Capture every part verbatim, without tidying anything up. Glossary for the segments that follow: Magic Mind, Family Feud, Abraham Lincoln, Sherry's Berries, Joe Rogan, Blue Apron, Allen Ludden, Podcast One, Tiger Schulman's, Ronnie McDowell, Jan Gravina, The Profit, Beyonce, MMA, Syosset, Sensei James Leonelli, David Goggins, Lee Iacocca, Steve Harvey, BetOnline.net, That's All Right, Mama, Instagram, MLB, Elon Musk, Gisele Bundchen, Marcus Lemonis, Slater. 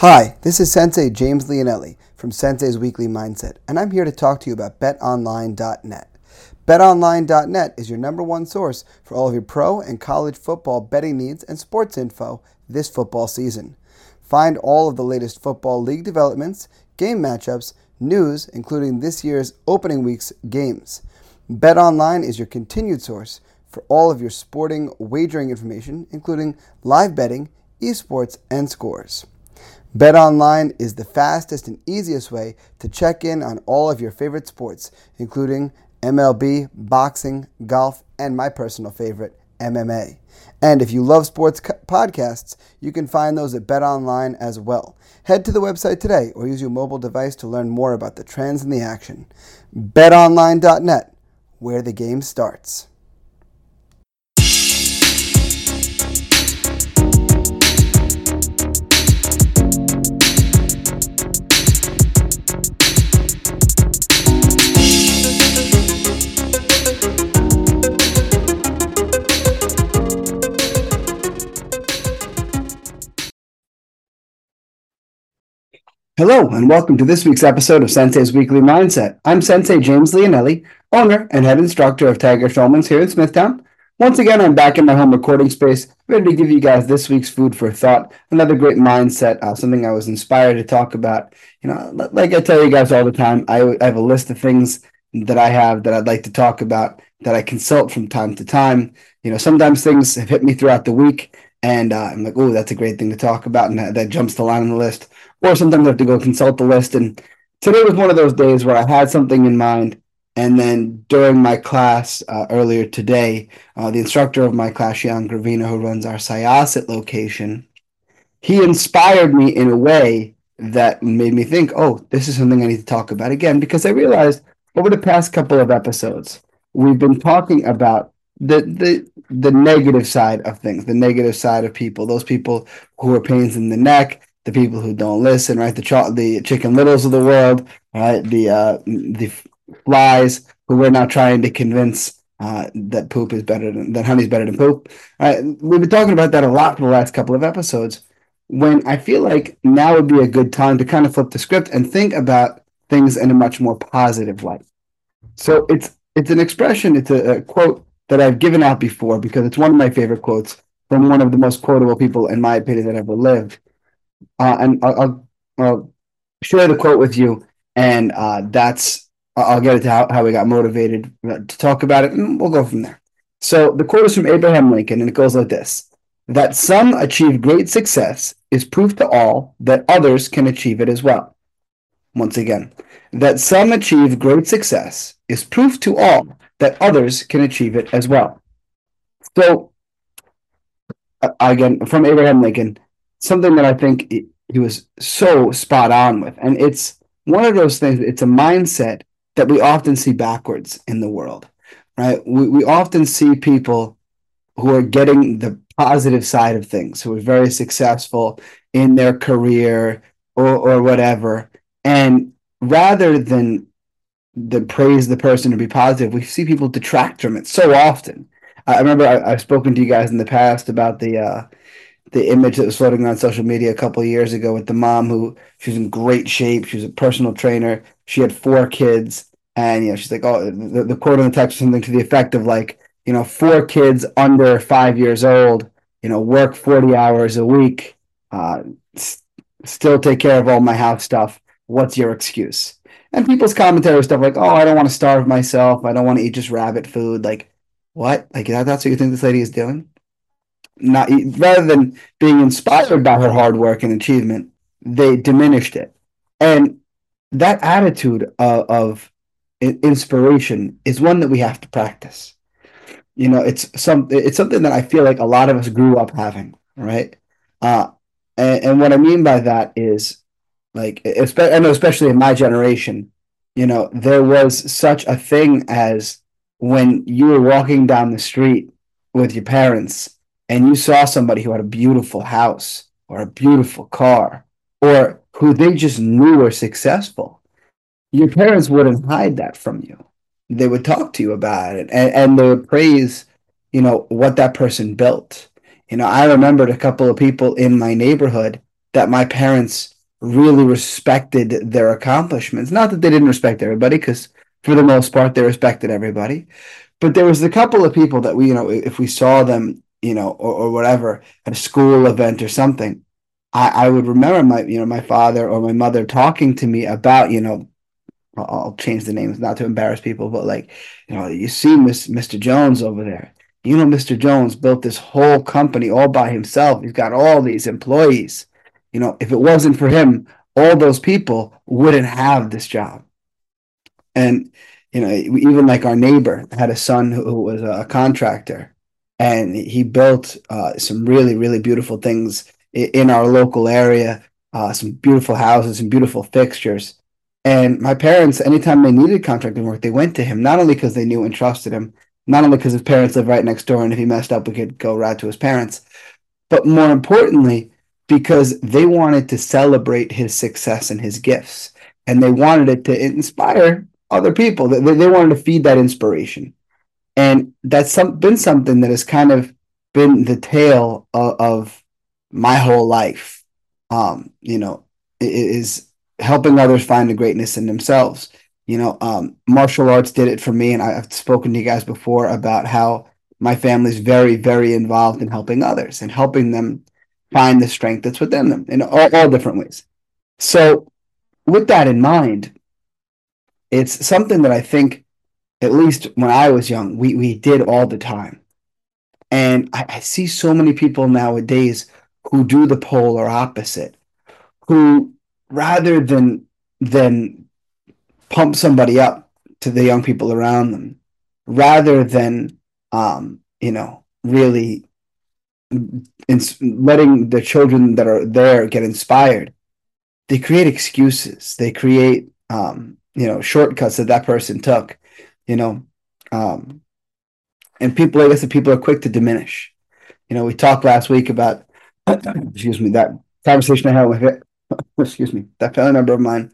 Hi, this is Sensei James Leonelli from Sensei's Weekly Mindset, and I'm here to talk to you about bet online dot net. bet online dot net is your number one source for all of your pro and college football betting needs and sports info this football season. Find all of the latest football league developments, game matchups, news, including this year's opening week's games. BetOnline is your continued source for all of your sporting wagering information, including live betting, esports, and scores. BetOnline is the fastest and easiest way to check in on all of your favorite sports, including M L B, boxing, golf, and my personal favorite, M M A. And if you love sports co- podcasts, you can find those at BetOnline as well. Head to the website today or use your mobile device to learn more about the trends and the action. bet online dot net, where the game starts. Hello, and welcome to this week's episode of Sensei's Weekly Mindset. I'm Sensei James Leonelli, owner and head instructor of Tiger Schulman's here in Smithtown. Once again, I'm back in my home recording space, ready to give you guys this week's food for thought, another great mindset, uh, something I was inspired to talk about. You know, like I tell you guys all the time, I, I have a list of things that I have that I'd like to talk about, that I consult from time to time. You know, sometimes things have hit me throughout the week, and uh, I'm like, oh, that's a great thing to talk about, and that, that jumps the line on the list. Or sometimes I have to go consult the list. And today was one of those days where I had something in mind. And then during my class uh, earlier today, uh, the instructor of my class, Jan Gravina, who runs our Syosset location, he inspired me in a way that made me think, oh, this is something I need to talk about again. Because I realized over the past couple of episodes, we've been talking about the the the negative side of things, the negative side of people, those people who are pains in the neck, the people who don't listen, right? The ch- the chicken littles of the world, right? The uh, the flies who we're now trying to convince uh, that poop is better than that honey's better than poop. Right? We've been talking about that a lot for the last couple of episodes. When I feel like now would be a good time to kind of flip the script and think about things in a much more positive light. So it's it's an expression, it's a, a quote that I've given out before because it's one of my favorite quotes from one of the most quotable people, in my opinion, that ever lived. Uh, and I'll, I'll, I'll share the quote with you, and uh, that's I'll get into how, how we got motivated to talk about it, and we'll go from there. So the quote is from Abraham Lincoln, and it goes like this: that some achieve great success is proof to all that others can achieve it as well. Once again, that some achieve great success is proof to all that others can achieve it as well. So, uh, again, from Abraham Lincoln, something that I think he was so spot on with. And it's one of those things, it's a mindset that we often see backwards in the world, right? We we often see people who are getting the positive side of things, who are very successful in their career or, or whatever. And rather than, than praise the person or be positive, we see people detract from it so often. I remember I, I've spoken to you guys in the past about the... Uh, the image that was floating on social media a couple of years ago with the mom who she was in great shape. She was a personal trainer. She had four kids. And, you know, she's like, oh, the, the quote on the text was something to the effect of like, you know, four kids under five years old, you know, work forty hours a week, uh, s- still take care of all my house stuff. What's your excuse? And people's commentary was stuff like, oh, I don't want to starve myself. I don't want to eat just rabbit food. Like, what? Like, that, that's what you think this lady is doing? Not rather than being inspired by her hard work and achievement, they diminished it. And that attitude of, of inspiration is one that we have to practice. You know, it's some it's something that I feel like a lot of us grew up having, right? Uh, and, and what I mean by that is, like, I know especially in my generation, you know, there was such a thing as when you were walking down the street with your parents and you saw somebody who had a beautiful house or a beautiful car or who they just knew were successful, your parents wouldn't hide that from you. They would talk to you about it, and, and they would praise, you know, what that person built. You know, I remembered a couple of people in my neighborhood that my parents really respected their accomplishments. Not that they didn't respect everybody, because for the most part, they respected everybody. But there was a couple of people that we, you know, if we saw them, you know, or, or whatever, at a school event or something, I, I would remember my, you know, my father or my mother talking to me about, you know, I'll change the names not to embarrass people, but like, you know, you see Miss, Mister Jones over there. You know, Mister Jones built this whole company all by himself. He's got all these employees. You know, if it wasn't for him, all those people wouldn't have this job. And, you know, even like our neighbor had a son who was a contractor, and he built uh, some really, really beautiful things in our local area, uh, some beautiful houses and beautiful fixtures. And my parents, anytime they needed contracting work, they went to him, not only because they knew and trusted him, not only because his parents lived right next door, and if he messed up, we could go right to his parents, but more importantly, because they wanted to celebrate his success and his gifts, and they wanted it to inspire other people. They, they wanted to feed that inspiration. And that's some, been something that has kind of been the tale of, of my whole life, um, you know, is helping others find the greatness in themselves. You know, um, martial arts did it for me, and I've spoken to you guys before about how my family's very, very involved in helping others and helping them find the strength that's within them in all, all different ways. So with that in mind, it's something that I think, at least when I was young, we, we did all the time. And I, I see so many people nowadays who do the polar opposite, who rather than than pump somebody up to the young people around them, rather than, um, you know, really ins- letting the children that are there get inspired, they create excuses. They create, um, you know, shortcuts that that person took, you know. Um, and people, I guess the people are quick to diminish. You know, we talked last week about, excuse me, that conversation I had with, excuse me, that family member of mine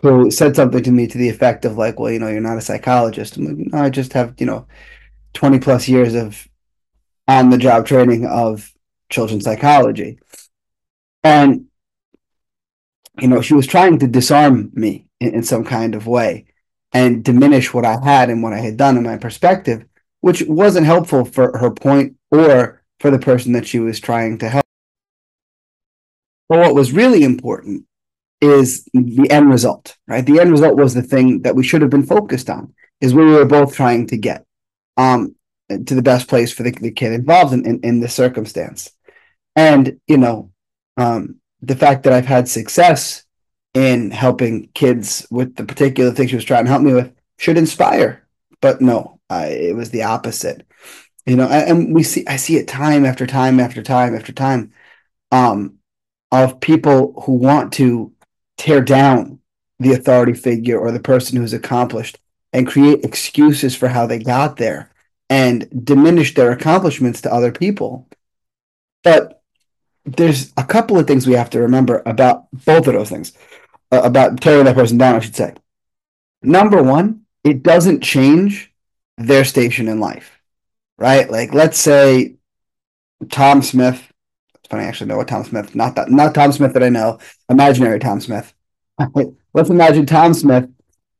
who said something to me to the effect of like, well, you know, you're not a psychologist. I'm like, no, I just have, you know, twenty plus years of on-the-job training of children's psychology. And, you know, she was trying to disarm me in, in some kind of way and diminish what I had and what I had done in my perspective, which wasn't helpful for her point or for the person that she was trying to help. But what was really important is the end result, right? The end result was the thing that we should have been focused on, is where we were both trying to get um, to the best place for the, the kid involved in, in, in the circumstance. And, you know, um, the fact that I've had success in helping kids with the particular thing she was trying to help me with should inspire, but no, uh, it was the opposite. You know, and, and we see, I see it time after time after time after time um, of people who want to tear down the authority figure or the person who's accomplished and create excuses for how they got there and diminish their accomplishments to other people. But there's a couple of things we have to remember about both of those things, uh, about tearing that person down, I should say. Number one, it doesn't change their station in life, right? Like, let's say Tom Smith, I actually know what Tom Smith, not that, not Tom Smith that I know, imaginary Tom Smith. Let's imagine Tom Smith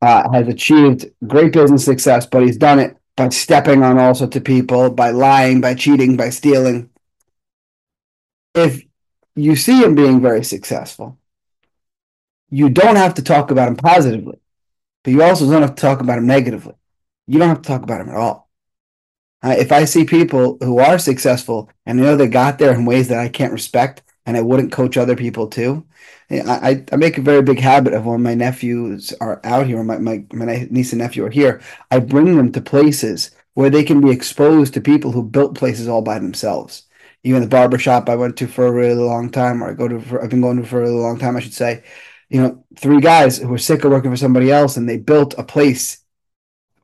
uh, has achieved great business success, but he's done it by stepping on all sorts of people, by lying, by cheating, by stealing. If you see him being very successful, you don't have to talk about him positively, but you also don't have to talk about him negatively. You don't have to talk about him at all. Uh, if I see people who are successful and I know they got there in ways that I can't respect and I wouldn't coach other people to, I, I make a very big habit of when my nephews are out here, my, my, my niece and nephew are here, I bring them to places where they can be exposed to people who built places all by themselves. Even the barbershop I went to for a really long time, or I go to for, I've been going to for a really long time, I should say, you know, three guys who were sick of working for somebody else, and they built a place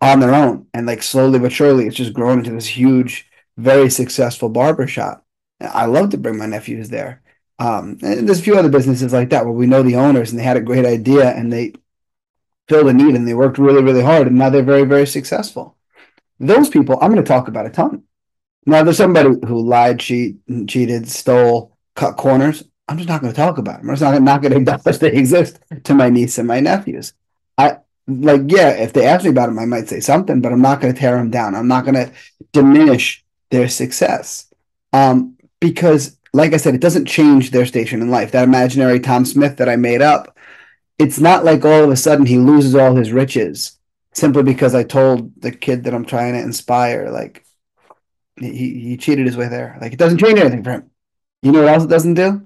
on their own, and like slowly but surely it's just grown into this huge, very successful barbershop. I love to bring my nephews there. Um, and there's a few other businesses like that where we know the owners and they had a great idea and they filled a need and they worked really, really hard, and now they're very, very successful. Those people I'm going to talk about a ton. Now, there's somebody who lied, cheat, cheated, stole, cut corners. I'm just not going to talk about them. I'm just not going to acknowledge they exist to my niece and my nephews. I like, yeah, if they ask me about them, I might say something, but I'm not going to tear them down. I'm not going to diminish their success. Um, because, like I said, it doesn't change their station in life. That imaginary Tom Smith that I made up, it's not like all of a sudden he loses all his riches simply because I told the kid that I'm trying to inspire, like, he, he cheated his way there. Like, it doesn't change anything for him. You know what else it doesn't do?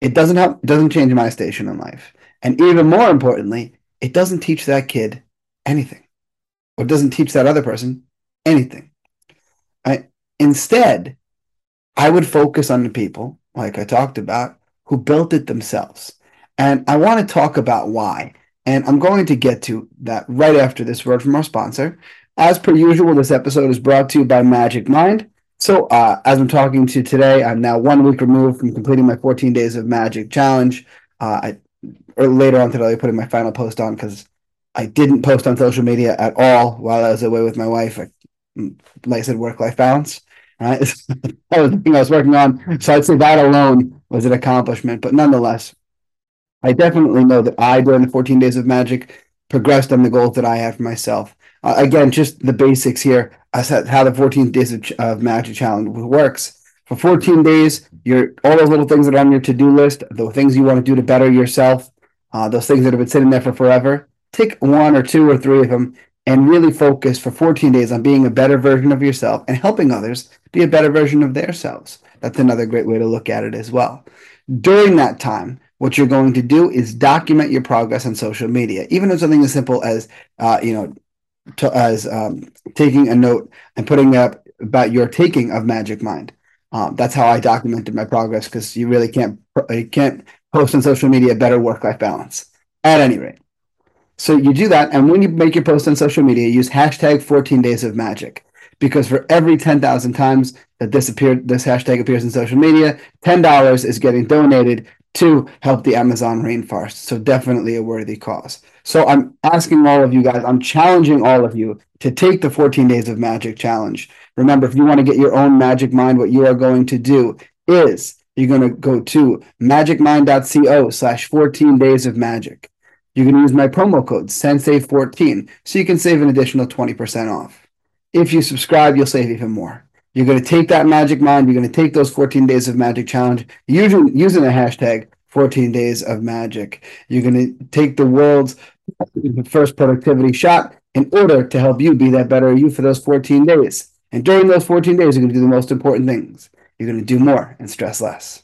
It doesn't help. It doesn't change my station in life. And even more importantly, it doesn't teach that kid anything, or doesn't teach that other person anything. I, instead, I would focus on the people, like I talked about, who built it themselves. And I want to talk about why. And I'm going to get to that right after this word from our sponsor. As per usual, this episode is brought to you by Magic Mind. So uh, as I'm talking to you today, I'm now one week removed from completing my fourteen days of magic challenge. Uh, I, or later on today, I'll be putting my final post on because I didn't post on social media at all while I was away with my wife. I, like I said, work-life balance. Right? That was the thing I was working on. So I'd say that alone was an accomplishment. But nonetheless, I definitely know that I, during the fourteen days of magic, progressed on the goals that I had for myself. Uh, again, just the basics here. I said how the fourteen days of, of magic challenge works. For fourteen days, you're all those little things that are on your to-do list, the things you want to do to better yourself, uh, those things that have been sitting there for forever. Take one or two or three of them and really focus for fourteen days on being a better version of yourself and helping others be a better version of themselves. That's another great way to look at it as well. During that time, what you're going to do is document your progress on social media, even if something as simple as uh, you know. To, as um, taking a note and putting up about your taking of Magic Mind. Um, that's how I documented my progress, because you really can't you can't post on social media better work-life balance, at any rate. So you do that, and when you make your post on social media, use hashtag fourteen Days of Magic, because for every ten thousand times that this, appeared, this hashtag appears in social media, ten dollars is getting donated to help the Amazon rainforest. So definitely a worthy cause. So I'm asking all of you guys, I'm challenging all of you to take the fourteen Days of Magic Challenge. Remember, if you want to get your own Magic Mind, what you are going to do is you're going to go to magicmind.co slash 14 days of magic. You can use my promo code, Sensei fourteen, so you can save an additional twenty percent off. If you subscribe, you'll save even more. You're going to take that Magic Mind. You're going to take those fourteen Days of Magic Challenge using, using the hashtag fourteen Days of Magic. You're going to take the world's first productivity shot in order to help you be that better you for those fourteen days. And during those fourteen days, you're going to do the most important things. You're going to do more and stress less.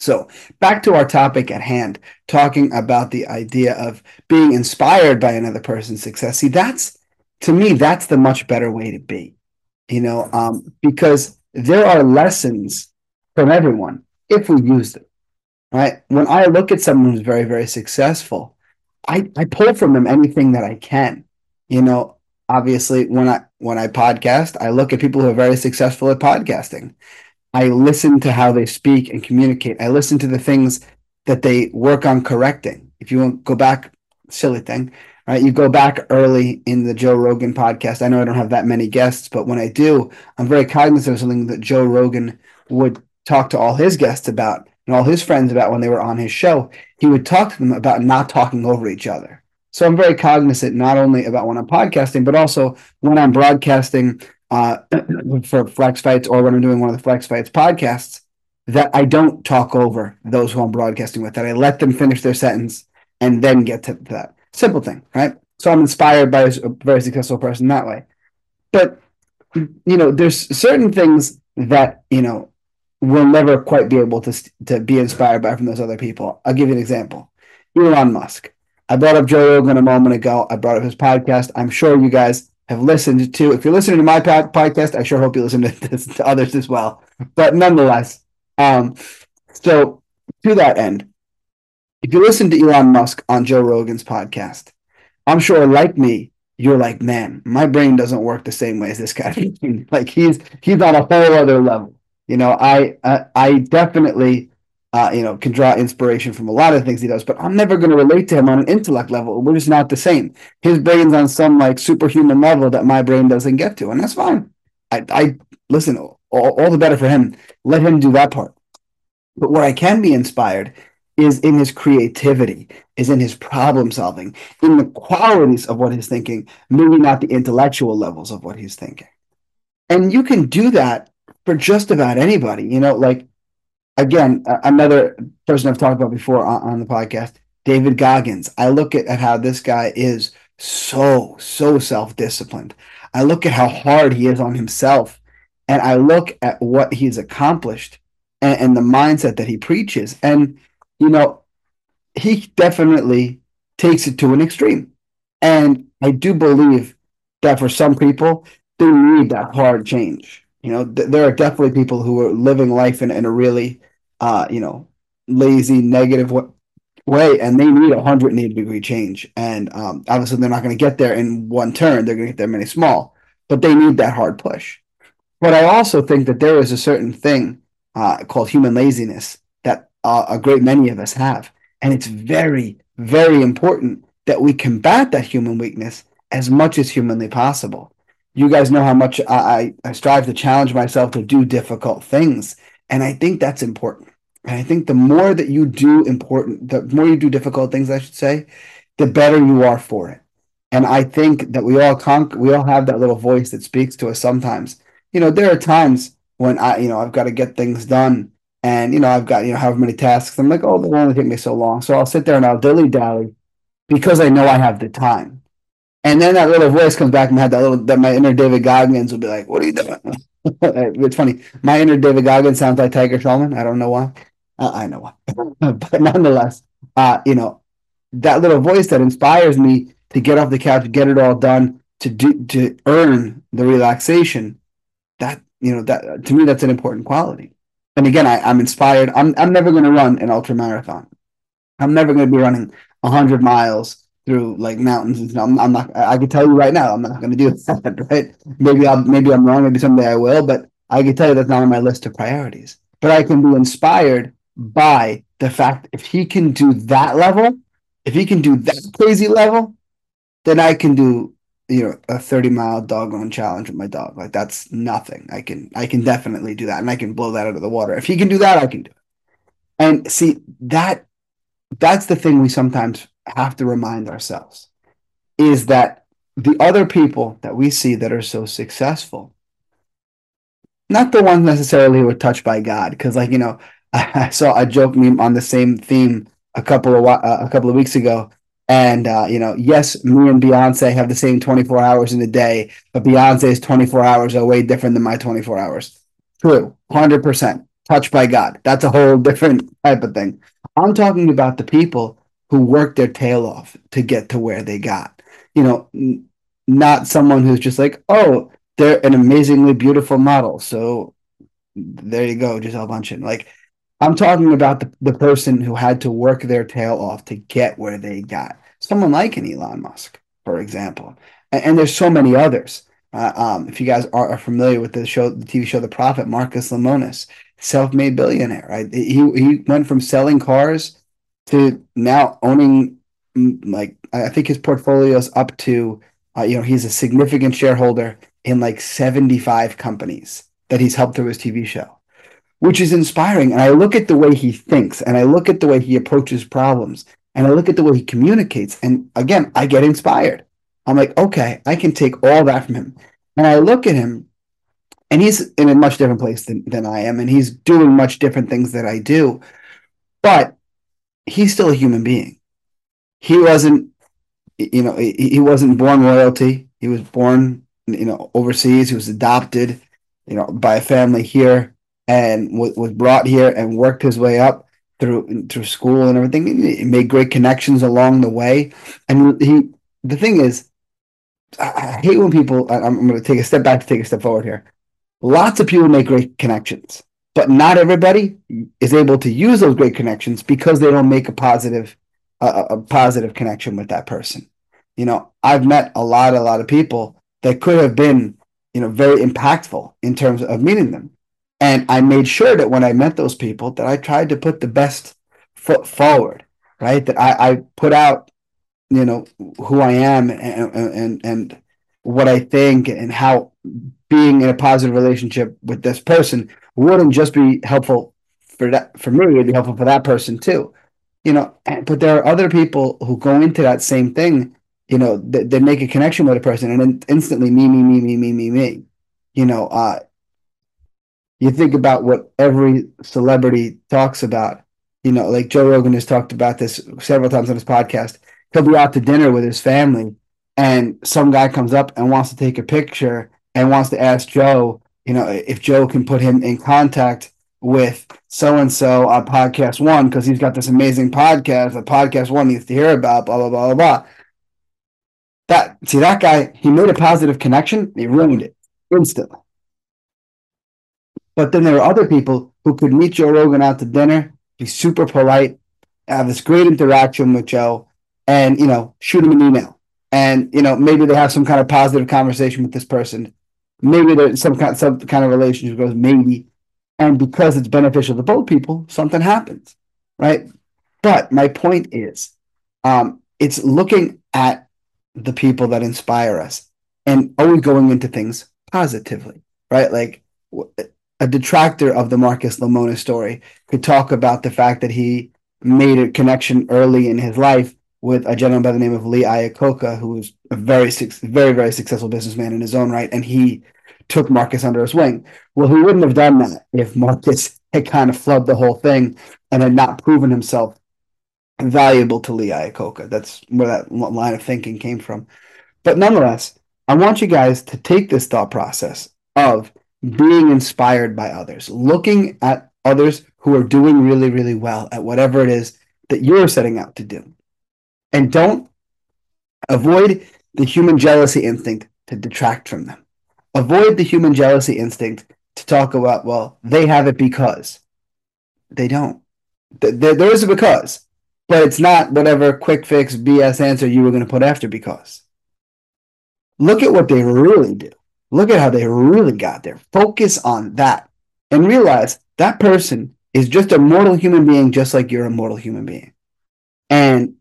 So back to our topic at hand, talking about the idea of being inspired by another person's success. See, that's, to me, that's the much better way to be. You know, um, because there are lessons from everyone if we use them, right? When I look at someone who's very, very successful, I, I pull from them anything that I can. You know, obviously, when I when I podcast, I look at people who are very successful at podcasting. I listen to how they speak and communicate. I listen to the things that they work on correcting. If you want to go back, silly thing. Right, you go back early in the Joe Rogan podcast. I know I don't have that many guests, but when I do, I'm very cognizant of something that Joe Rogan would talk to all his guests about and all his friends about when they were on his show. He would talk to them about not talking over each other. So I'm very cognizant not only about when I'm podcasting, but also when I'm broadcasting uh, for Flex Fights or when I'm doing one of the Flex Fights podcasts, that I don't talk over those who I'm broadcasting with, that I let them finish their sentence and then get to that. Simple thing, right? So I'm inspired by a very successful person that way. But, you know, there's certain things that, you know, we'll never quite be able to, to be inspired by from those other people. I'll give you an example. Elon Musk. I brought up Joe Rogan a moment ago. I brought up his podcast. I'm sure you guys have listened to. If you're listening to my podcast, I sure hope you listen to, this, to others as well. But nonetheless, um, so to that end, if you listen to Elon Musk on Joe Rogan's podcast, I'm sure, like me, you're like, man, my brain doesn't work the same way as this guy. Like he's he's on a whole other level. You know, I uh, I definitely uh, you know can draw inspiration from a lot of things he does, but I'm never going to relate to him on an intellect level. We're just not the same. His brain's on some like superhuman level that my brain doesn't get to, and that's fine. I I listen, all, all the better for him. Let him do that part. But where I can be inspired is in his creativity, is in his problem solving, in the qualities of what he's thinking, maybe not the intellectual levels of what he's thinking. And you can do that for just about anybody. You know, like, again, another person I've talked about before on, on the podcast, David Goggins. I look at, at how this guy is so, so self-disciplined. I look at how hard he is on himself, and I look at what he's accomplished and, and the mindset that he preaches. And, you know, he definitely takes it to an extreme. And I do believe that for some people, they need that hard change. You know, th- there are definitely people who are living life in, in a really, uh, you know, lazy, negative w- way, and they need a one hundred eighty degree change. And um, obviously, they're not going to get there in one turn. They're going to get there many small, but they need that hard push. But I also think that there is a certain thing uh, called human laziness that uh, a great many of us have. And it's very, very important that we combat that human weakness as much as humanly possible. You guys know how much I, I strive to challenge myself to do difficult things. And I think that's important. And I think the more that you do important, the more you do difficult things, I should say, the better you are for it. And I think that we all conk, we all have that little voice that speaks to us sometimes. You know, there are times when I, you know, I've got to get things done, and, you know, I've got, you know, however many tasks. I'm like, oh, they'll only take me so long. So I'll sit there and I'll dilly-dally because I know I have the time. And then that little voice comes back in my head, that little, that my inner David Goggins will be like, what are you doing? It's funny. My inner David Goggins sounds like Tiger Schulman. I don't know why. Uh, I know why. But nonetheless, uh, you know, that little voice that inspires me to get off the couch, get it all done, to do, to earn the relaxation, that, you know, that to me, that's an important quality. And again, I, I'm inspired. I'm, I'm never going to run an ultra marathon. I'm never going to be running one hundred miles through like mountains and stuff. I'm, I'm not, I can tell you right now, I'm not going to do that, right? Maybe I'll, maybe I'm wrong. Maybe someday I will, but I can tell you that's not on my list of priorities. But I can be inspired by the fact, if he can do that level, if he can do that crazy level, then I can do, you know, a thirty mile doggone challenge with my dog. Like, that's nothing. I can, I can definitely do that, and I can blow that out of the water. If he can do that, I can do it. And see, that, that's the thing we sometimes have to remind ourselves, is that the other people that we see that are so successful, not the ones necessarily who are touched by God. Because, like, you know, I saw a joke meme on the same theme a couple of uh, a couple of weeks ago. And, uh, you know, yes, me and Beyonce have the same twenty-four hours in a day, but Beyonce's twenty-four hours are way different than my twenty-four hours. True, one hundred percent. Touched by God. That's a whole different type of thing. I'm talking about the people who worked their tail off to get to where they got. You know, n- not someone who's just like, oh, they're an amazingly beautiful model, so there you go, Gisele Bundchen. Like, I'm talking about the, the person who had to work their tail off to get where they got. Someone like an Elon Musk, for example. And, and there's so many others. Uh, um, if you guys are, are familiar with the show, the T V show The Profit, Marcus Lemonis, self-made billionaire, right? He, he went from selling cars to now owning, like, I think his portfolio's up to, uh, you know, he's a significant shareholder in like seventy-five companies that he's helped through his T V show, which is inspiring. And I look at the way he thinks, and I look at the way he approaches problems, and I look at the way he communicates. And again, I get inspired. I'm like, okay, I can take all that from him. And I look at him, and he's in a much different place than, than I am. And he's doing much different things that I do, but he's still a human being. He wasn't, you know, he, he wasn't born royalty. He was born, you know, overseas. He was adopted, you know, by a family here, and w- was brought here and worked his way up through through school and everything. He made great connections along the way. And he, the thing is, I, I hate when people, I, I'm going to take a step back to take a step forward here. Lots of people make great connections, but not everybody is able to use those great connections because they don't make a positive, uh, a positive connection with that person. You know, I've met a lot, a lot of people that could have been, you know, very impactful in terms of meeting them. And I made sure that when I met those people, that I tried to put the best foot forward, right? That I, I put out, you know, who I am and, and, and what I think, and how being in a positive relationship with this person wouldn't just be helpful for that, for me, would be helpful for that person too. You know, but there are other people who go into that same thing, you know, they, they make a connection with a person and then instantly me, me, me, me, me, me, me. You know, uh, you think about what every celebrity talks about. You know, like Joe Rogan has talked about this several times on his podcast. He'll be out to dinner with his family and some guy comes up and wants to take a picture and wants to ask Joe, you know, if Joe can put him in contact with so-and-so on Podcast One because he's got this amazing podcast that Podcast One needs to hear about, blah, blah, blah, blah, blah. That, see, that guy, he made a positive connection. He ruined it instantly. But then there are other people who could meet Joe Rogan out to dinner, be super polite, have this great interaction with Joe, and, you know, shoot him an email. And, you know, maybe they have some kind of positive conversation with this person. Maybe there's some kind, some kind of relationship goes, maybe. And because it's beneficial to both people, something happens, right? But my point is, um, it's looking at the people that inspire us and always going into things positively, right? Like a detractor of the Marcus Lemonis story could talk about the fact that he made a connection early in his life with a gentleman by the name of Lee Iacocca, who was a very, very, very successful businessman in his own right, and he took Marcus under his wing. Well, he wouldn't have done that if Marcus had kind of flubbed the whole thing and had not proven himself valuable to Lee Iacocca. That's where that line of thinking came from. But nonetheless, I want you guys to take this thought process of being inspired by others, looking at others who are doing really, really well at whatever it is that you're setting out to do. And don't avoid the human jealousy instinct to detract from them. Avoid the human jealousy instinct to talk about, well, they have it because. They don't. There, there is a because, but it's not whatever quick fix B S answer you were going to put after because. Look at what they really do. Look at how they really got there. Focus on that and realize that person is just a mortal human being just like you're a mortal human being. And,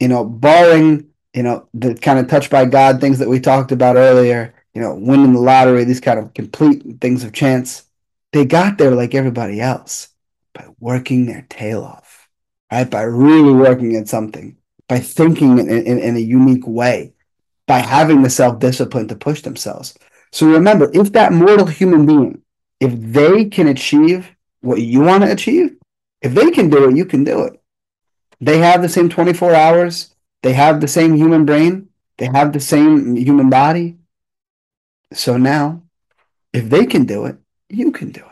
you know, barring, you know, the kind of touched by God things that we talked about earlier, you know, winning the lottery, these kind of complete things of chance, they got there like everybody else by working their tail off, right? By really working at something, by thinking in, in, in a unique way, by having the self-discipline to push themselves. So remember, if that mortal human being, if they can achieve what you want to achieve, if they can do it, you can do it. They have the same twenty-four hours. They have the same human brain. They have the same human body. So now, if they can do it, you can do it.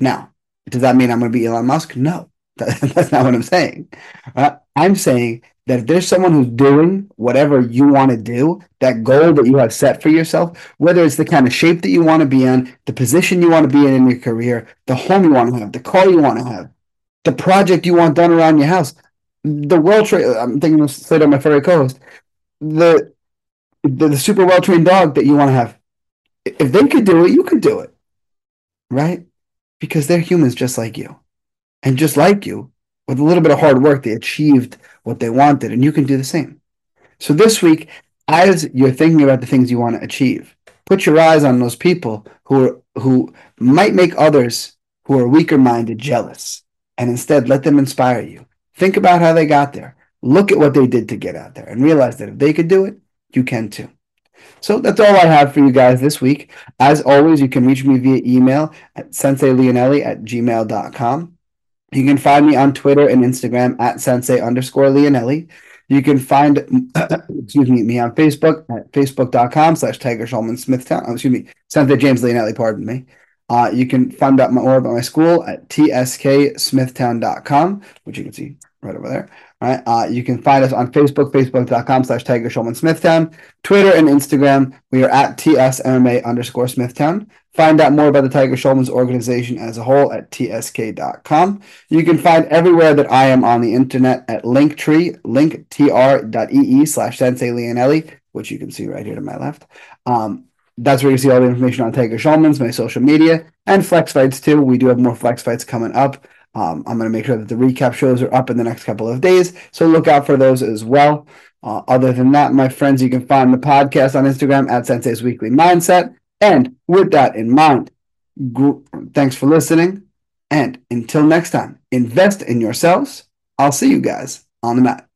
Now, does that mean I'm going to be Elon Musk? No, that, that's not what I'm saying. Uh, I'm saying that if there's someone who's doing whatever you want to do, that goal that you have set for yourself, whether it's the kind of shape that you want to be in, the position you want to be in in your career, the home you want to have, the car you want to have, the project you want done around your house, the world trade, I'm thinking of Slater, my furry co-host, the The, the super well-trained dog that you want to have. If they could do it, you could do it, right? Because they're humans just like you. And just like you, with a little bit of hard work, they achieved what they wanted, and you can do the same. So this week, as you're thinking about the things you want to achieve, put your eyes on those people who are, who might make others who are weaker-minded jealous, and instead let them inspire you. Think about how they got there. Look at what they did to get out there, and realize that if they could do it, you can too. So that's all I have for you guys this week. As always, you can reach me via email at sensei leonelli at gmail dot com. You can find me on Twitter and Instagram at sensei underscore leonelli. You can find excuse me, me on Facebook at facebook.com slash Tiger Schulman Smithtown. Oh, excuse me, Sensei James Leonelli, pardon me. Uh, you can find out more about my school at t s k smithtown dot com, which you can see right over there. All right. Uh, you can find us on Facebook, facebook.com slash Tiger Schulman Smithtown, Twitter and Instagram. We are at T S M M A underscore Smithtown. Find out more about the Tiger Schulman's organization as a whole at T S K dot com. You can find everywhere that I am on the internet at Linktree, linktr.ee slash Sensei Leonelli, which you can see right here to my left. Um, That's where you see all the information on Tiger Schulman's, my social media, and Flex Fights too. We do have more Flex Fights coming up. Um, I'm going to make sure that the recap shows are up in the next couple of days, so look out for those as well. Uh, other than that, my friends, you can find the podcast on Instagram at Sensei's Weekly Mindset. And with that in mind, gr- thanks for listening. And until next time, invest in yourselves. I'll see you guys on the mat.